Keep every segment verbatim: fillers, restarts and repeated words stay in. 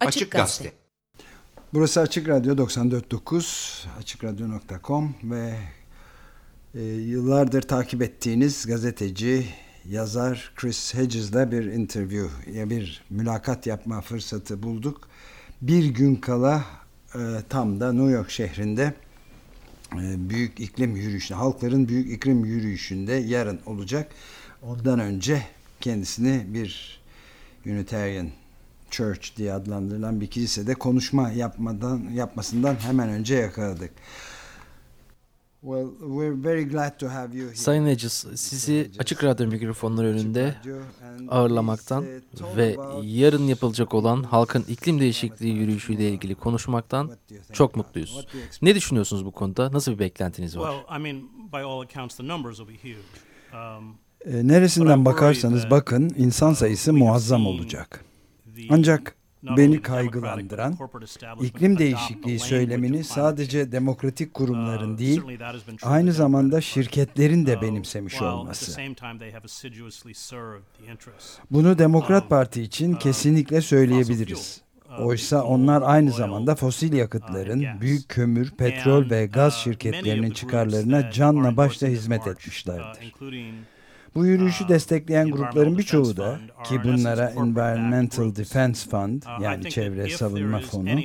Açık Gazete. Burası Açık Radyo doksan dört nokta dokuz, açık radyo nokta com ve e, yıllardır takip ettiğiniz gazeteci, yazar Chris Hedges'le bir interview, ya bir mülakat yapma fırsatı bulduk. Bir gün kala e, tam da New York şehrinde e, büyük iklim yürüyüşünde, halkların büyük iklim yürüyüşünde yarın olacak. Ondan önce kendisini bir Unitarian Church diye adlandırılan bir kilisede konuşma yapmadan yapmasından hemen önce yakaladık. Well, we're very glad to have you here. Sayın Hedges, sizi Açık Radyo mikrofonları önünde ağırlamaktan ve yarın yapılacak olan halkın iklim değişikliği yürüyüşüyle ilgili konuşmaktan çok mutluyuz. Ne düşünüyorsunuz bu konuda? Nasıl bir beklentiniz var? Well, I mean, by all accounts the numbers will be huge. Um, Neresinden bakarsanız bakın, insan sayısı muazzam olacak. Ancak beni kaygılandıran, iklim değişikliği söylemini sadece demokratik kurumların değil, aynı zamanda şirketlerin de benimsemiş olması. Bunu Demokrat Parti için kesinlikle söyleyebiliriz. Oysa onlar aynı zamanda fosil yakıtların, büyük kömür, petrol ve gaz şirketlerinin çıkarlarına canla başla hizmet etmişlerdir. Bu yürüyüşü destekleyen grupların birçoğu da, ki bunlara Environmental Defense Fund, yani Çevre Savunma Fonu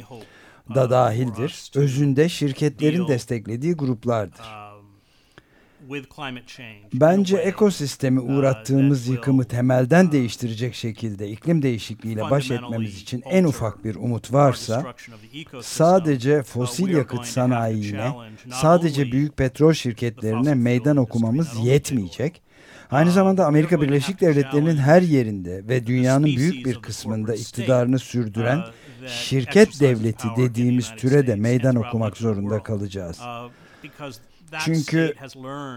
da dahildir, özünde şirketlerin desteklediği gruplardır. Bence ekosistemi uğrattığımız yıkımı temelden değiştirecek şekilde iklim değişikliğiyle baş etmemiz için en ufak bir umut varsa, sadece fosil yakıt sanayine, sadece büyük petrol şirketlerine meydan okumamız yetmeyecek. Aynı zamanda Amerika Birleşik Devletleri'nin her yerinde ve dünyanın büyük bir kısmında iktidarını sürdüren şirket devleti dediğimiz türe de meydan okumak zorunda kalacağız. Çünkü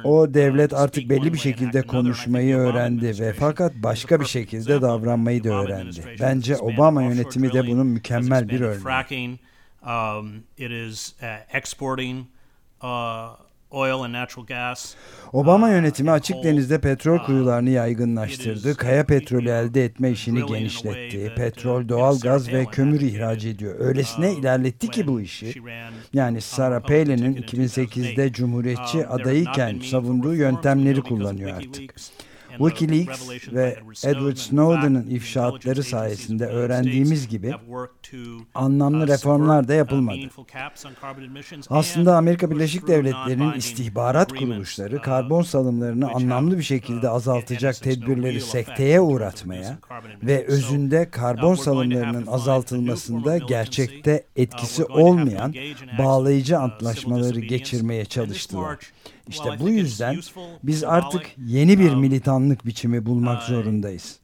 o devlet artık belli bir şekilde konuşmayı öğrendi ve fakat başka bir şekilde davranmayı da öğrendi. Bence Obama yönetimi de bunun mükemmel bir örneği. Oil and natural gas. Obama yönetimi açık denizde petrol kuyularını yaygınlaştırdı, kaya petrolü elde etme işini genişletti, petrol, doğal gaz ve kömür ihraç ediyor. Öylesine ilerletti ki bu işi. Yani Sarah Palin'in iki bin sekizde Cumhuriyetçi adayıken savunduğu yöntemleri kullanıyor artık. Wikileaks ve Edward Snowden'ın ifşaatları sayesinde öğrendiğimiz gibi anlamlı reformlar da yapılmadı. Aslında Amerika Birleşik Devletleri'nin istihbarat kuruluşları karbon salımlarını anlamlı bir şekilde azaltacak tedbirleri sekteye uğratmaya ve özünde karbon salımlarının azaltılmasında gerçekte etkisi olmayan bağlayıcı antlaşmaları geçirmeye çalıştılar. İşte bu yüzden biz artık yeni bir militanlık biçimi bulmak zorundayız.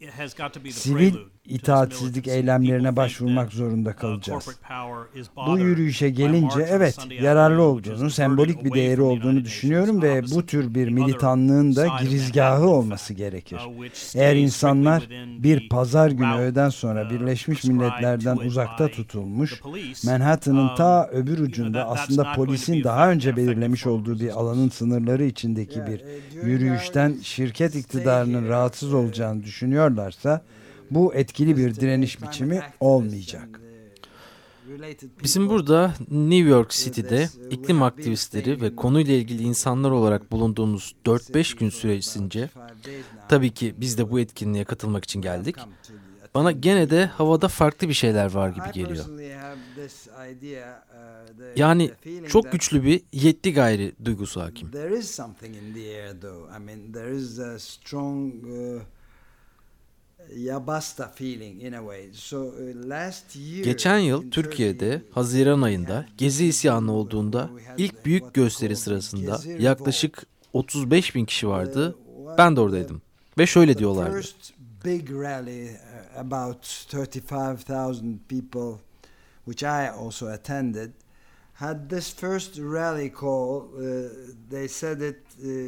Sivil itaatsizlik eylemlerine başvurmak zorunda kalacağız. Bu yürüyüşe gelince evet, yararlı olduğunu, sembolik bir değeri olduğunu düşünüyorum ve bu tür bir militanlığın da girizgahı olması gerekir. Eğer insanlar bir pazar günü öğleden sonra Birleşmiş Milletler'den uzakta tutulmuş, Manhattan'ın ta öbür ucunda aslında polisin daha önce belirlemiş olduğu bir alanın sınırları içindeki bir yürüyüşten şirket iktidarının rahatsız olacağını düşünüyorlarsa, bu etkili bir direniş biçimi olmayacak. Bizim burada New York City'de iklim aktivistleri ve konuyla ilgili insanlar olarak bulunduğumuz dört beş gün süresince, tabii ki biz de bu etkinliğe katılmak için geldik. Bana gene de havada farklı bir şeyler var gibi geliyor. Yani çok güçlü bir yetti gayri duygusu hakim. Geçen yıl Türkiye'de Haziran ayında Gezi isyanı olduğunda ilk büyük gösteri sırasında yaklaşık otuz beş bin kişi vardı. Ben de oradaydım ve şöyle diyorlardı. Had this first rally call, uh, they said it, uh,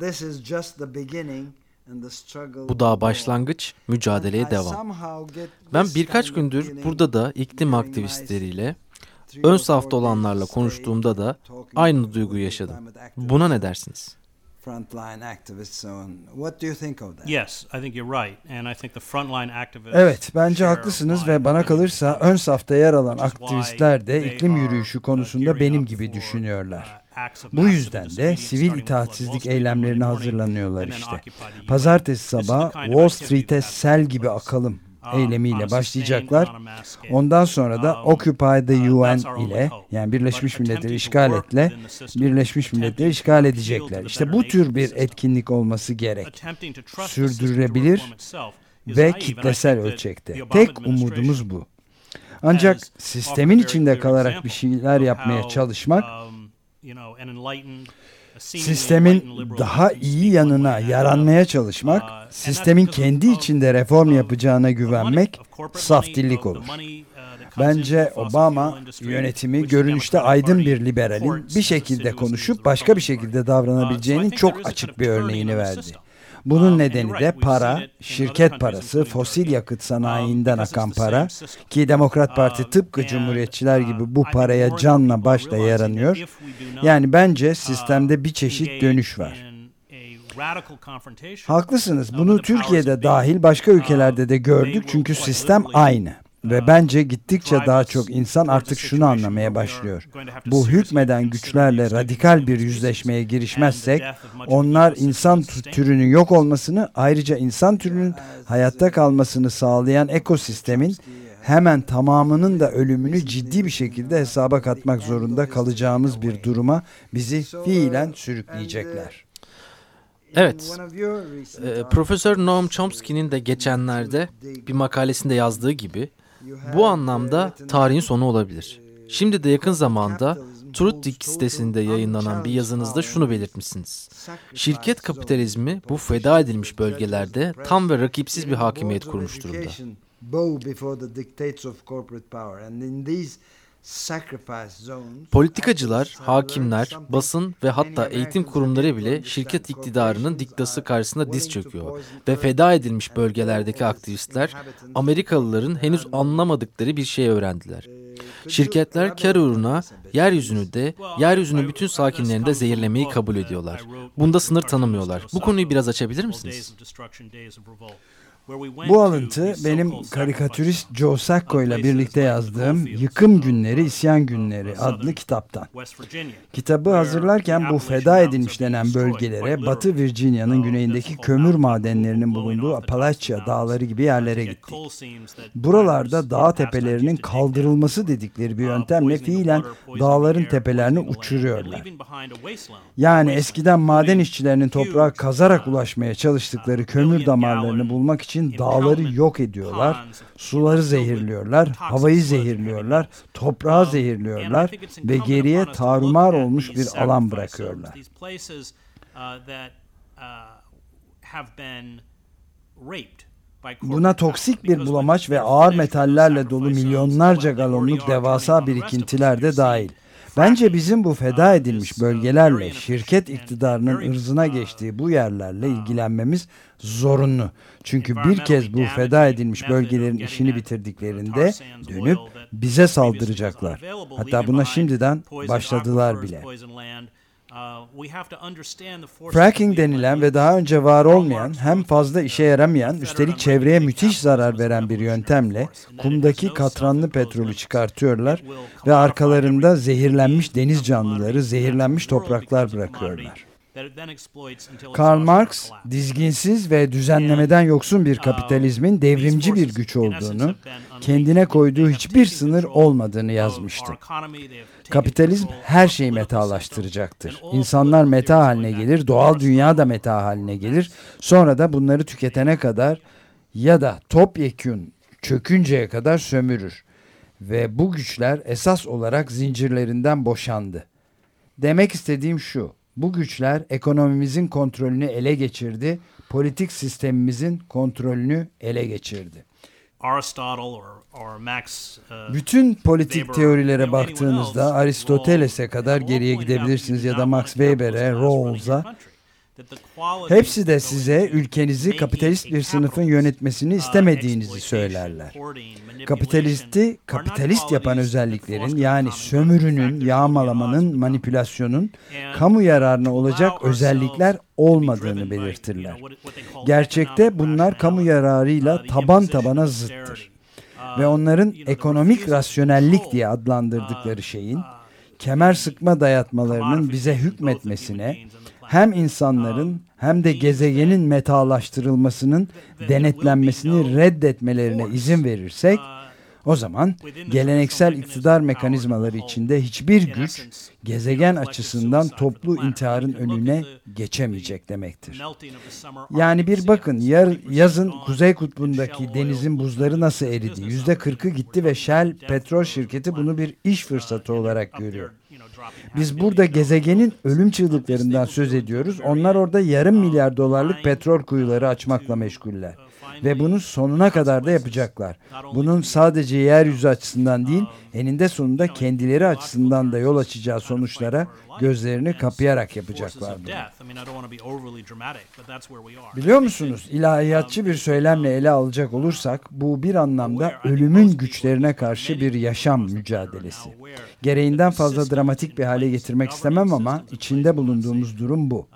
this is just the beginning. Bu daha başlangıç, mücadeleye devam. Ben birkaç gündür burada da iklim aktivistleriyle, ön safta olanlarla konuştuğumda da aynı duyguyu yaşadım. Buna ne dersiniz? frontline activists, so on. What do you think of that? Yes, I think you're right, and I think the frontline activists. Evet, bence haklısınız ve bana kalırsa ön safta yer alan aktivistler de iklim yürüyüşü konusunda benim gibi düşünüyorlar. Bu yüzden de sivil itaatsizlik eylemlerine hazırlanıyorlar işte. Pazartesi sabahı Wall Street'e sel gibi akalım eylemiyle başlayacaklar. Ondan sonra da Occupy the U N ile, yani Birleşmiş Milletleri işgal etle, Birleşmiş Milletleri işgal edecekler. İşte bu tür bir etkinlik olması gerek. Sürdürülebilir ve kitlesel ölçekte. Tek umudumuz bu. Ancak sistemin içinde kalarak bir şeyler yapmaya çalışmak, sistemin daha iyi yanına yaranmaya çalışmak, sistemin kendi içinde reform yapacağına güvenmek saf dillik olur. Bence Obama yönetimi görünüşte aydın bir liberalin bir şekilde konuşup başka bir şekilde davranabileceğinin çok açık bir örneğini verdi. Bunun nedeni de para, şirket parası, fosil yakıt sanayinden akan para ki Demokrat Parti tıpkı Cumhuriyetçiler gibi bu paraya canla başla yaranıyor. Yani bence sistemde bir çeşit dönüş var. Haklısınız. Bunu Türkiye'de dahil başka ülkelerde de gördük çünkü sistem aynı. Ve bence gittikçe daha çok insan artık şunu anlamaya başlıyor. Bu hükmeden güçlerle radikal bir yüzleşmeye girişmezsek, onlar insan türünün yok olmasını, ayrıca insan türünün hayatta kalmasını sağlayan ekosistemin hemen tamamının da ölümünü ciddi bir şekilde hesaba katmak zorunda kalacağımız bir duruma bizi fiilen sürükleyecekler. Evet, e, Profesör Noam Chomsky'nin de geçenlerde bir makalesinde yazdığı gibi, bu anlamda tarihin sonu olabilir. Şimdi de yakın zamanda Truthdig sitesinde yayınlanan bir yazınızda şunu belirtmişsiniz. Şirket kapitalizmi bu feda edilmiş bölgelerde tam ve rakipsiz bir hakimiyet kurmuş durumda. Politikacılar, hakimler, basın ve hatta eğitim kurumları bile şirket iktidarının diktası karşısında diz çöküyor ve feda edilmiş bölgelerdeki aktivistler Amerikalıların henüz anlamadıkları bir şey öğrendiler. Şirketler kar uğruna yeryüzünü de, yeryüzünün bütün sakinlerini de zehirlemeyi kabul ediyorlar. Bunda sınır tanımıyorlar. Bu konuyu biraz açabilir misiniz? Bu alıntı benim karikatürist Joe Sacco ile birlikte yazdığım Yıkım Günleri, İsyan Günleri adlı kitaptan. Kitabı hazırlarken bu feda edilmiş denen bölgelere Batı Virginia'nın güneyindeki kömür madenlerinin bulunduğu Appalachia dağları gibi yerlere gittik. Buralarda dağ tepelerinin kaldırılması dedikleri bir yöntemle fiilen dağların tepelerini uçuruyorlar. Yani eskiden maden işçilerinin toprağa kazarak ulaşmaya çalıştıkları kömür damarlarını bulmak için için dağları yok ediyorlar, suları zehirliyorlar, havayı zehirliyorlar, toprağı zehirliyorlar ve geriye tarumar olmuş bir alan bırakıyorlar. Buna toksik bir bulamaç ve ağır metallerle dolu milyonlarca galonluk devasa birikintiler de dahil. Bence bizim bu feda edilmiş bölgelerle, şirket iktidarının ırzına geçtiği bu yerlerle ilgilenmemiz zorunlu. Çünkü bir kez bu feda edilmiş bölgelerin işini bitirdiklerinde dönüp bize saldıracaklar. Hatta buna şimdiden başladılar bile. Fracking denilen ve daha önce var olmayan, hem fazla işe yaramayan, üstelik çevreye müthiş zarar veren bir yöntemle kumdaki katranlı petrolü çıkartıyorlar ve arkalarında zehirlenmiş deniz canlıları, zehirlenmiş topraklar bırakıyorlar. Karl Marx, dizginsiz ve düzenlemeden yoksun bir kapitalizmin devrimci bir güç olduğunu, kendine koyduğu hiçbir sınır olmadığını yazmıştı. Kapitalizm her şeyi metalaştıracaktır. İnsanlar meta haline gelir, doğal dünya da meta haline gelir. Sonra da bunları tüketene kadar ya da topyekün çökünceye kadar sömürür. Ve bu güçler esas olarak zincirlerinden boşandı. Demek istediğim şu. Bu güçler ekonomimizin kontrolünü ele geçirdi, politik sistemimizin kontrolünü ele geçirdi. Bütün politik teorilere baktığınızda Aristoteles'e kadar geriye gidebilirsiniz ya da Max Weber'e, Rawls'a. Hepsi de size ülkenizi kapitalist bir sınıfın yönetmesini istemediğinizi söylerler. Kapitalisti kapitalist yapan özelliklerin, yani sömürünün, yağmalamanın, manipülasyonun kamu yararına olacak özellikler olmadığını belirtirler. Gerçekte bunlar kamu yararıyla taban tabana zıttır. Ve onların ekonomik rasyonellik diye adlandırdıkları şeyin, kemer sıkma dayatmalarının bize hükmetmesine, hem insanların hem de gezegenin metalaştırılmasının denetlenmesini reddetmelerine izin verirsek, o zaman geleneksel iktidar mekanizmaları içinde hiçbir güç gezegen açısından toplu intiharın önüne geçemeyecek demektir. Yani bir bakın, yazın Kuzey Kutbu'ndaki denizin buzları nasıl eridi? yüzde kırkı gitti ve Shell petrol şirketi bunu bir iş fırsatı olarak görüyor. Biz burada gezegenin ölüm çığlıklarından söz ediyoruz. Onlar orada yarım milyar dolarlık petrol kuyuları açmakla meşguller. Ve bunu sonuna kadar da yapacaklar. Bunun sadece yeryüzü açısından değil, eninde sonunda kendileri açısından da yol açacağı sonuçlara gözlerini kapayarak yapacaklar bunu. Biliyor musunuz, ilahiyatçı bir söylemle ele alacak olursak, bu bir anlamda ölümün güçlerine karşı bir yaşam mücadelesi. Gereğinden fazla dramatik bir hale getirmek istemem ama içinde bulunduğumuz durum bu.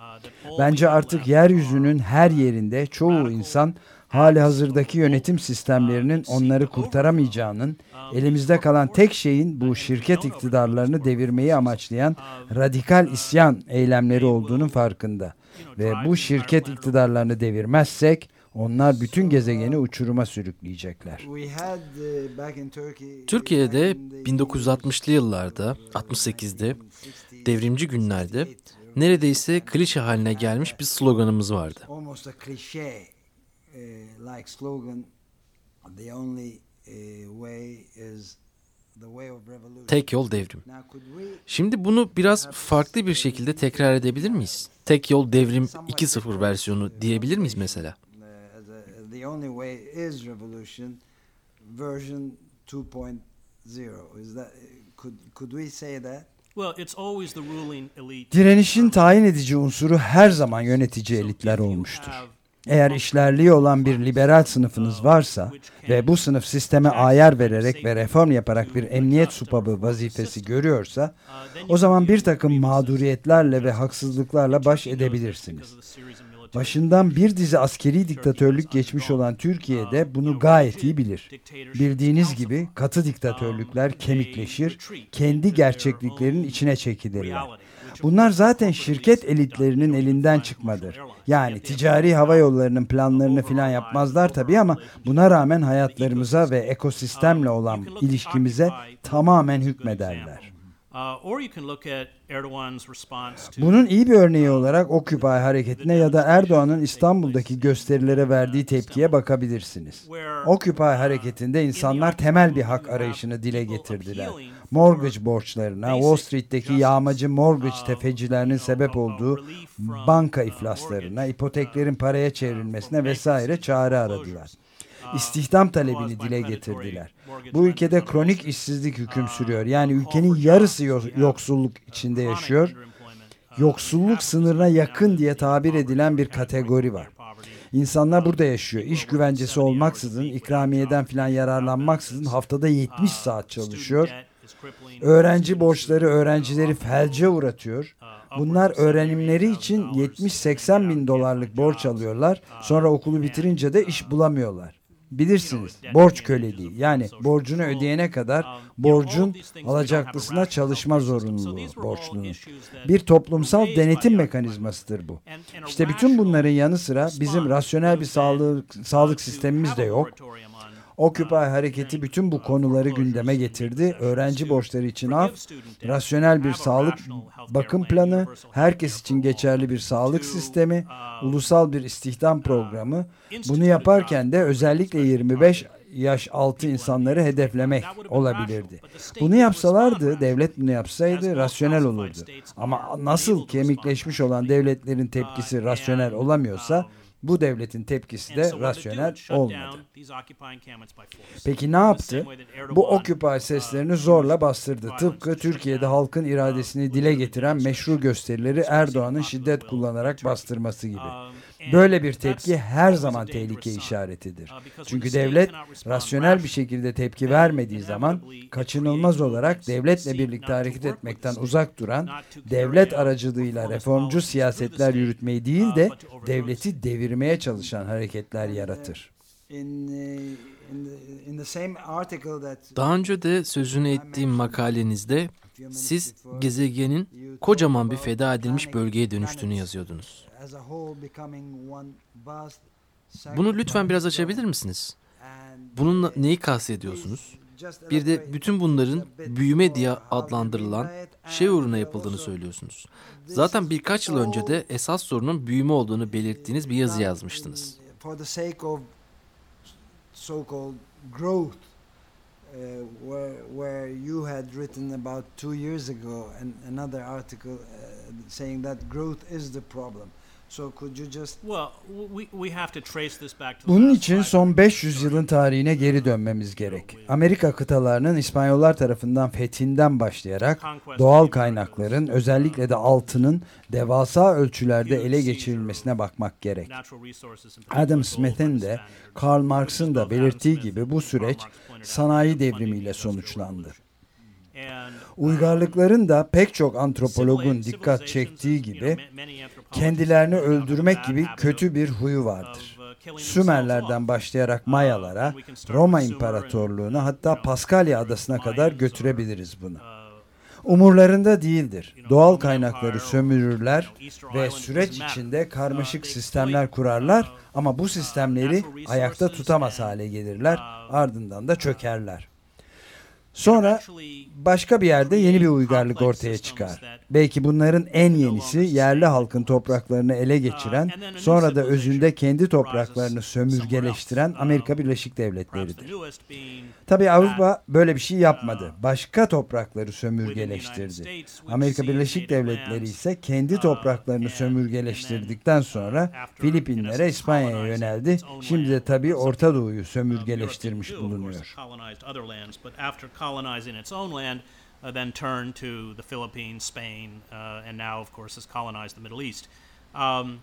Bence artık yeryüzünün her yerinde çoğu insan, hali hazırdaki yönetim sistemlerinin onları kurtaramayacağının, elimizde kalan tek şeyin bu şirket iktidarlarını devirmeyi amaçlayan radikal isyan eylemleri olduğunun farkında. Ve bu şirket iktidarlarını devirmezsek, onlar bütün gezegeni uçuruma sürükleyecekler. Türkiye'de bin dokuz yüz altmışlı yıllarda, altmış sekizde, devrimci günlerde neredeyse klişe haline gelmiş bir sloganımız vardı. Tek yol devrim. Şimdi bunu biraz farklı bir şekilde tekrar edebilir miyiz? Tek yol devrim iki nokta sıfır versiyonu diyebilir miyiz mesela? Direnişin tayin edici unsuru her zaman yönetici elitler olmuştur. Eğer işlerliği olan bir liberal sınıfınız varsa ve bu sınıf sisteme ayar vererek ve reform yaparak bir emniyet supabı vazifesi görüyorsa, o zaman bir takım mağduriyetlerle ve haksızlıklarla baş edebilirsiniz. Başından bir dizi askeri diktatörlük geçmiş olan Türkiye'de bunu gayet iyi bilir. Bildiğiniz gibi katı diktatörlükler kemikleşir, kendi gerçekliklerinin içine çekilirler. Bunlar zaten şirket elitlerinin elinden çıkmadır. Yani ticari hava yollarının planlarını filan yapmazlar tabii ama buna rağmen hayatlarımıza ve ekosistemle olan ilişkimize tamamen hükmederler. Bunun iyi bir örneği olarak Occupy hareketine ya da Erdoğan'ın İstanbul'daki gösterilere verdiği tepkiye bakabilirsiniz. Occupy hareketinde insanlar temel bir hak arayışını dile getirdiler. Mortgage borçlarına, Wall Street'teki yağmacı mortgage tefecilerinin sebep olduğu banka iflaslarına, ipoteklerin paraya çevrilmesine vesaire çare aradılar. İstihdam talebini dile getirdiler. Bu ülkede kronik işsizlik hüküm sürüyor. Yani ülkenin yarısı yoksulluk içinde yaşıyor. Yoksulluk sınırına yakın diye tabir edilen bir kategori var. İnsanlar burada yaşıyor. İş güvencesi olmaksızın, ikramiyeden filan yararlanmaksızın haftada yetmiş saat çalışıyor. Öğrenci borçları öğrencileri felce uğratıyor. Bunlar öğrenimleri için yetmiş seksen bin dolarlık borç alıyorlar. Sonra okulu bitirince de iş bulamıyorlar. Bilirsiniz, borç köleliği, yani borcunu ödeyene kadar borcun alacaklısına çalışma zorunluluğu, borçluluğu. Bir toplumsal denetim mekanizmasıdır bu. İşte bütün bunların yanı sıra bizim rasyonel bir sağlık, sağlık sistemimiz de yok. Occupy hareketi bütün bu konuları gündeme getirdi. Öğrenci borçları için af, rasyonel bir sağlık bakım planı, herkes için geçerli bir sağlık sistemi, ulusal bir istihdam programı. Bunu yaparken de özellikle yirmi beş yaş altı insanları hedeflemek olabilirdi. Bunu yapsalardı, devlet bunu yapsaydı rasyonel olurdu. Ama nasıl kemikleşmiş olan devletlerin tepkisi rasyonel olamıyorsa, Bu devletin tepkisi de rasyonel olmadı. Peki ne yaptı? Bu Occupy seslerini zorla bastırdı. Tıpkı Türkiye'de halkın iradesini dile getiren meşru gösterileri Erdoğan'ın şiddet kullanarak bastırması gibi. Böyle bir tepki her zaman tehlike işaretidir. Çünkü devlet rasyonel bir şekilde tepki vermediği zaman kaçınılmaz olarak devletle birlikte hareket etmekten uzak duran, devlet aracılığıyla reformcu siyasetler yürütmeyi değil de devleti devirmeye çalışan hareketler yaratır. Daha önce de sözünü ettiğim makalenizde siz gezegenin kocaman bir feda edilmiş bölgeye dönüştüğünü yazıyordunuz. Bunu lütfen biraz açabilir misiniz? Bununla neyi kastediyorsunuz? Bir de bütün bunların büyüme diye adlandırılan şey uğruna yapıldığını söylüyorsunuz. Zaten birkaç yıl önce de esas sorunun büyüme olduğunu belirttiğiniz bir yazı yazmıştınız. Bunun için son beş yüz yılın tarihine geri dönmemiz gerek. Amerika kıtalarının İspanyollar tarafından fethinden başlayarak doğal kaynakların, özellikle de altının devasa ölçülerde ele geçirilmesine bakmak gerek. Adam Smith'in de Karl Marx'ın da belirttiği gibi bu süreç sanayi devrimiyle sonuçlandı. Uygarlıkların da pek çok antropologun dikkat çektiği gibi kendilerini öldürmek gibi kötü bir huyu vardır. Sümerlerden başlayarak Mayalara, Roma İmparatorluğu'na, hatta Paskalya Adası'na kadar götürebiliriz bunu. Umurlarında değildir. Doğal kaynakları sömürürler ve süreç içinde karmaşık sistemler kurarlar ama bu sistemleri ayakta tutamaz hale gelirler, ardından da çökerler. Sonra başka bir yerde yeni bir uygarlık ortaya çıkar. Belki bunların en yenisi yerli halkın topraklarını ele geçiren, sonra da özünde kendi topraklarını sömürgeleştiren Amerika Birleşik Devletleri'dir. Tabii Avrupa böyle bir şey yapmadı. Başka toprakları sömürgeleştirdi. Amerika Birleşik Devletleri ise kendi topraklarını sömürgeleştirdikten sonra Filipinlere, İspanya'ya yöneldi. Şimdi de tabii Orta Doğu'yu sömürgeleştirmiş bulunuyor. Colonizing its own land, uh, then turned to the Philippines, Spain, uh, and now, of course, has colonized the Middle East. Um,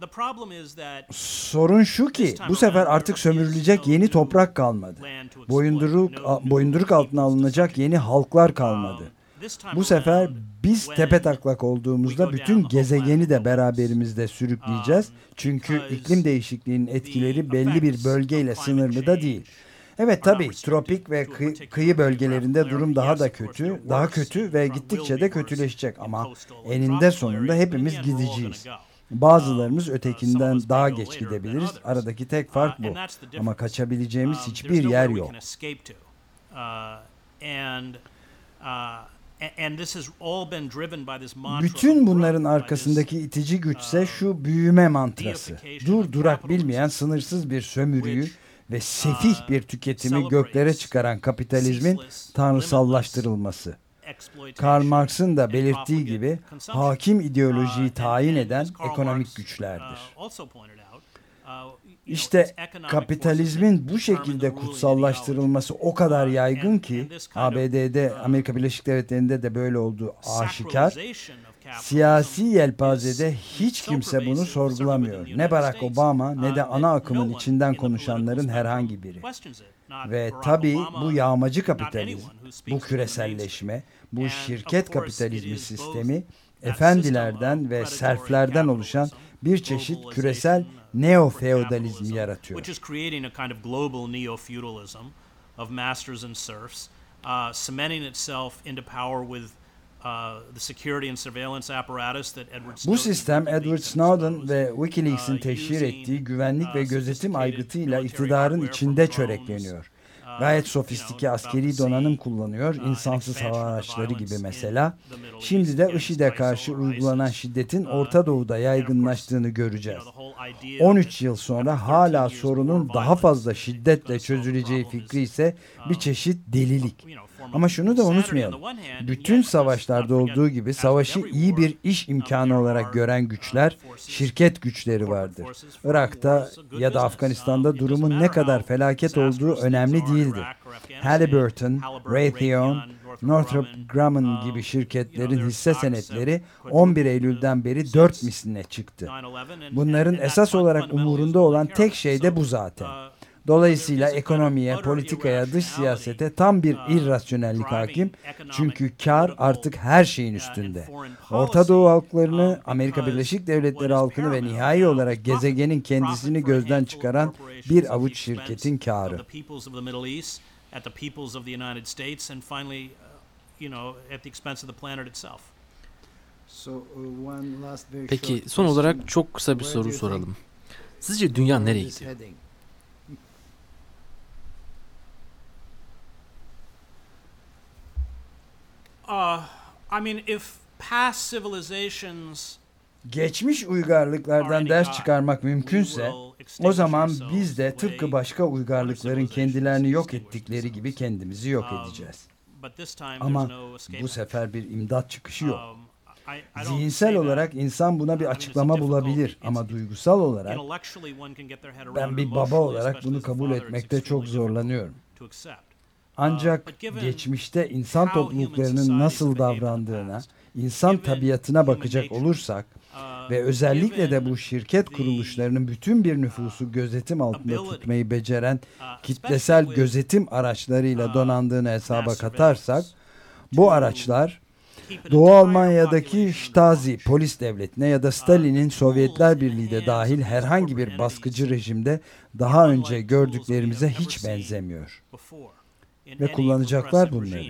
the problem is that sorun şu ki, bu sefer artık sömürülecek yeni toprak kalmadı. Boyunduruk, boyunduruk altına alınacak yeni halklar kalmadı. Bu sefer biz tepetaklak olduğumuzda bütün gezegeni de beraberimizde sürükleyeceğiz. Çünkü iklim değişikliğinin etkileri belli bir bölgeyle sınırlı da değil. Evet tabii tropik ve kı- kıyı bölgelerinde durum daha da kötü, daha kötü ve gittikçe de kötüleşecek ama eninde sonunda hepimiz gideceğiz. Bazılarımız ötekinden daha geç gidebiliriz, aradaki tek fark bu ama kaçabileceğimiz hiçbir yer yok. Bütün bunların arkasındaki itici güçse şu büyüme mantrası, dur durak bilmeyen sınırsız bir sömürüyü ve sefih bir tüketimi göklere çıkaran kapitalizmin tanrısallaştırılması. Karl Marx'ın da belirttiği gibi hakim ideolojiyi tayin eden ekonomik güçlerdir. İşte kapitalizmin bu şekilde kutsallaştırılması o kadar yaygın ki A B D'de, Amerika Birleşik Devletleri'nde de böyle olduğu aşikar. Siyasi yelpazede hiç kimse bunu sorgulamıyor. Ne Barack Obama ne de ana akımın içinden konuşanların herhangi biri. Ve tabii bu yağmacı kapitalizm, bu küreselleşme, bu şirket kapitalizmi sistemi, efendilerden ve serflerden oluşan bir çeşit küresel neo-feodalizm yaratıyor. Bu sistem Edward Snowden ve Wikileaks'in teşhir ettiği güvenlik ve gözetim aygıtıyla iktidarın içinde çörekleniyor. Gayet sofistike askeri donanım kullanıyor, insansız hava araçları gibi mesela. Şimdi de IŞİD'e karşı uygulanan şiddetin Orta Doğu'da yaygınlaştığını göreceğiz. on üç yıl sonra hala sorunun daha fazla şiddetle çözüleceği fikri ise bir çeşit delilik. Ama şunu da unutmayalım. Bütün savaşlarda olduğu gibi savaşı iyi bir iş imkanı olarak gören güçler, şirket güçleri vardır. Irak'ta ya da Afganistan'da durumun ne kadar felaket olduğu önemli değildir. Halliburton, Raytheon, Northrop Grumman gibi şirketlerin hisse senetleri on bir Eylül'den beri dört misline çıktı. Bunların esas olarak umurunda olan tek şey de bu zaten. Dolayısıyla ekonomiye, politikaya, dış siyasete tam bir irrasyonellik hakim. Çünkü kar artık her şeyin üstünde. Orta Doğu halklarını, Amerika Birleşik Devletleri halkını ve nihai olarak gezegenin kendisini gözden çıkaran bir avuç şirketin karı. Peki son olarak çok kısa bir soru soralım. Sizce dünya nereye gidiyor? Uh, I mean, if past civilizations... Geçmiş uygarlıklardan ders çıkarmak mümkünse, o zaman biz de tıpkı başka uygarlıkların kendilerini yok ettikleri gibi kendimizi yok edeceğiz. Ama bu sefer bir imdat çıkışı yok. Zihinsel olarak insan buna bir açıklama bulabilir ama duygusal olarak ben bir baba olarak bunu kabul etmekte çok zorlanıyorum. Ancak geçmişte insan topluluklarının nasıl davrandığına, insan tabiatına bakacak olursak ve özellikle de bu şirket kuruluşlarının bütün bir nüfusu gözetim altında tutmayı beceren kitlesel gözetim araçlarıyla donandığını hesaba katarsak, bu araçlar Doğu Almanya'daki Stasi polis devletine ya da Stalin'in Sovyetler Birliği'de dahil herhangi bir baskıcı rejimde daha önce gördüklerimize hiç benzemiyor. Ve kullanacaklar bunları.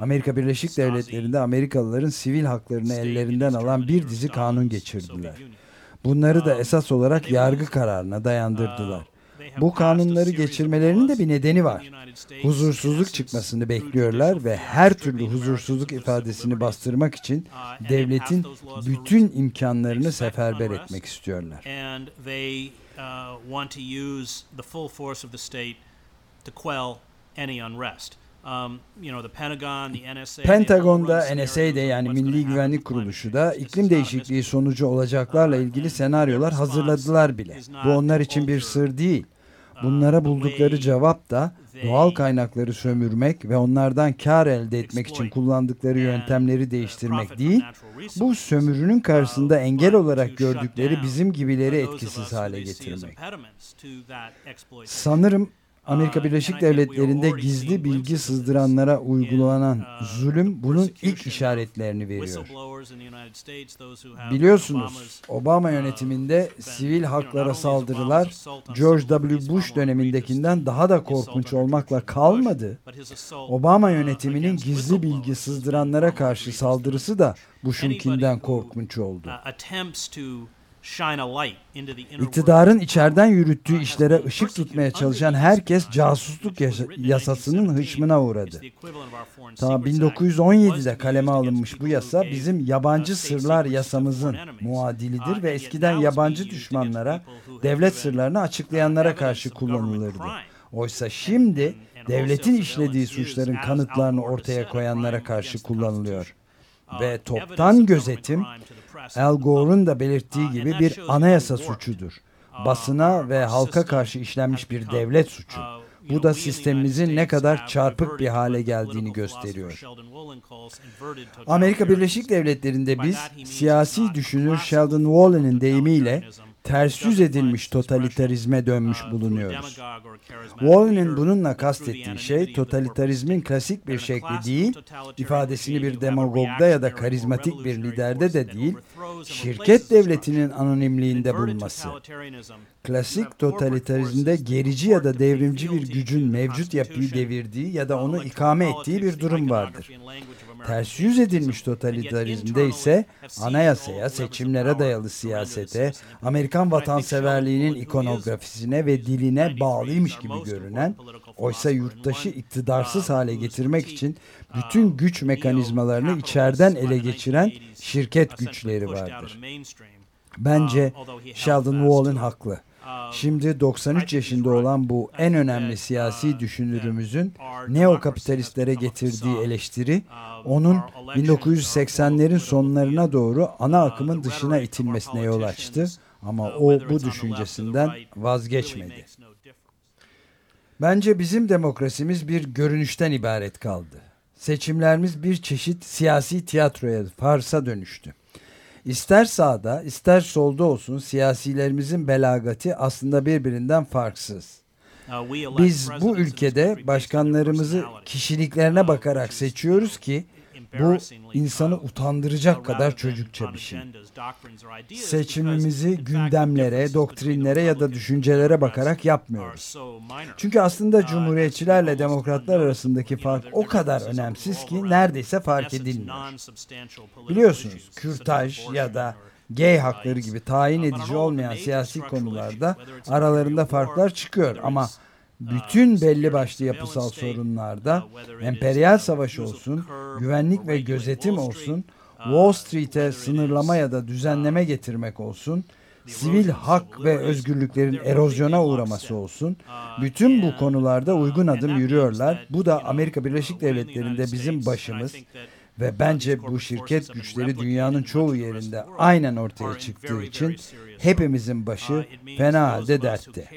Amerika Birleşik Devletleri'nde Amerikalıların sivil haklarını ellerinden alan bir dizi kanun geçirdiler. Bunları da esas olarak yargı kararına dayandırdılar. Bu kanunları geçirmelerinin de bir nedeni var. Huzursuzluk çıkmasını bekliyorlar ve her türlü huzursuzluk ifadesini bastırmak için devletin bütün imkanlarını seferber etmek istiyorlar. Any unrest. Um, you know, the Pentagon, the N S A, Pentagon'da, N S A'de yani Milli Güvenlik Kuruluşu da iklim değişikliği sonucu olacaklarla ilgili senaryolar hazırladılar bile. Bu onlar için bir sır değil. Bunlara buldukları cevap da doğal kaynakları sömürmek ve onlardan kar elde etmek için kullandıkları yöntemleri değiştirmek değil, bu sömürünün karşısında engel olarak gördükleri bizim gibileri etkisiz hale getirmek. Sanırım Amerika Birleşik Devletleri'nde gizli bilgi sızdıranlara uygulanan zulüm bunun ilk işaretlerini veriyor. Biliyorsunuz, Obama yönetiminde sivil haklara saldırılar George W. Bush dönemindekinden daha da korkunç olmakla kalmadı. Obama yönetiminin gizli bilgi sızdıranlara karşı saldırısı da Bush'unkinden korkunç oldu. İktidarın içeriden yürüttüğü işlere ışık tutmaya çalışan herkes casusluk yasasının hışmına uğradı. Ta bin dokuz yüz on yedi'de kaleme alınmış bu yasa bizim yabancı sırlar yasamızın muadilidir ve eskiden yabancı düşmanlara, devlet sırlarını açıklayanlara karşı kullanılırdı. Oysa şimdi devletin işlediği suçların kanıtlarını ortaya koyanlara karşı kullanılıyor. Ve toptan gözetim, Al Gore'un da belirttiği gibi bir anayasa suçudur. Basına ve halka karşı işlenmiş bir devlet suçu. Bu da sistemimizin ne kadar çarpık bir hale geldiğini gösteriyor. Amerika Birleşik Devletleri'nde biz, siyasi düşünür Sheldon Wolin'in deyimiyle ters yüz edilmiş totalitarizme dönmüş bulunuyoruz. Wolin'in bununla kastettiği şey, totalitarizmin klasik bir şekli değil, ifadesini bir demagogda ya da karizmatik bir liderde de değil, şirket devletinin anonimliğinde bulması. Klasik totalitarizmde gerici ya da devrimci bir gücün mevcut yapıyı devirdiği ya da onu ikame ettiği bir durum vardır. Ters yüz edilmiş totalitarizmde ise anayasaya, seçimlere dayalı siyasete, Amerikan vatanseverliğinin ikonografisine ve diline bağlıymış gibi görünen Oysa yurttaşı iktidarsız hale getirmek için bütün güç mekanizmalarını içeriden ele geçiren şirket güçleri vardır. Bence Sheldon Wolin haklı. Şimdi doksan üç yaşında olan bu en önemli siyasi düşünürümüzün neokapitalistlere getirdiği eleştiri, onun bin dokuz yüz seksenlerin sonlarına doğru ana akımın dışına itilmesine yol açtı ama o bu düşüncesinden vazgeçmedi. Bence bizim demokrasimiz bir görünüşten ibaret kaldı. Seçimlerimiz bir çeşit siyasi tiyatroya, farsa dönüştü. İster sağda, ister solda olsun siyasilerimizin belagati aslında birbirinden farksız. Biz bu ülkede başkanlarımızı kişiliklerine bakarak seçiyoruz ki bu insanı utandıracak kadar çocukça bir şey. Seçimimizi gündemlere, doktrinlere ya da düşüncelere bakarak yapmıyoruz. Çünkü aslında cumhuriyetçilerle demokratlar arasındaki fark o kadar önemsiz ki neredeyse fark edilmiyor. Biliyorsunuz, kürtaj ya da gay hakları gibi tayin edici olmayan siyasi konularda aralarında farklar çıkıyor ama bütün belli başlı yapısal sorunlarda, emperyal savaş olsun, güvenlik ve gözetim olsun, Wall Street'e sınırlama ya da düzenleme getirmek olsun, sivil hak ve özgürlüklerin erozyona uğraması olsun, bütün bu konularda uygun adım yürüyorlar. Bu da Amerika Birleşik Devletleri'nde bizim başımız ve bence bu şirket güçleri dünyanın çoğu yerinde aynen ortaya çıktığı için hepimizin başı fena halde dertte.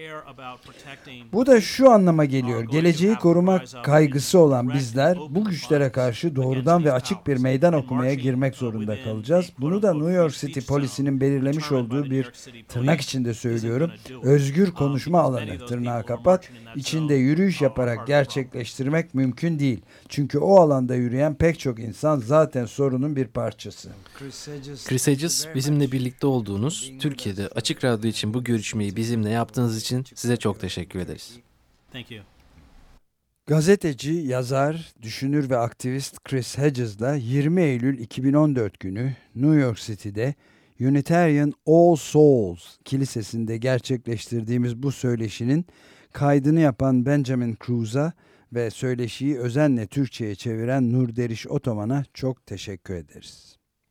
Bu da şu anlama geliyor. Geleceği koruma kaygısı olan bizler bu güçlere karşı doğrudan ve açık bir meydan okumaya girmek zorunda kalacağız. Bunu da New York City polisinin belirlemiş olduğu bir, tırnak içinde söylüyorum, özgür konuşma alanı, tırnağı kapat, içinde yürüyüş yaparak gerçekleştirmek mümkün değil. Çünkü o alanda yürüyen pek çok insan zaten sorunun bir parçası. Chris Hedges, bizimle birlikte olduğunuz, Türkiye Açık Radyo için bu görüşmeyi bizimle yaptığınız için size çok teşekkür ederiz. Gazeteci, yazar, düşünür ve aktivist Chris Hedges'la yirmi Eylül iki bin on dört günü New York City'de Unitarian All Souls Kilisesi'nde gerçekleştirdiğimiz bu söyleşinin kaydını yapan Benjamin Cruz'a ve söyleşiyi özenle Türkçe'ye çeviren Nur Deriş Otoman'a çok teşekkür ederiz.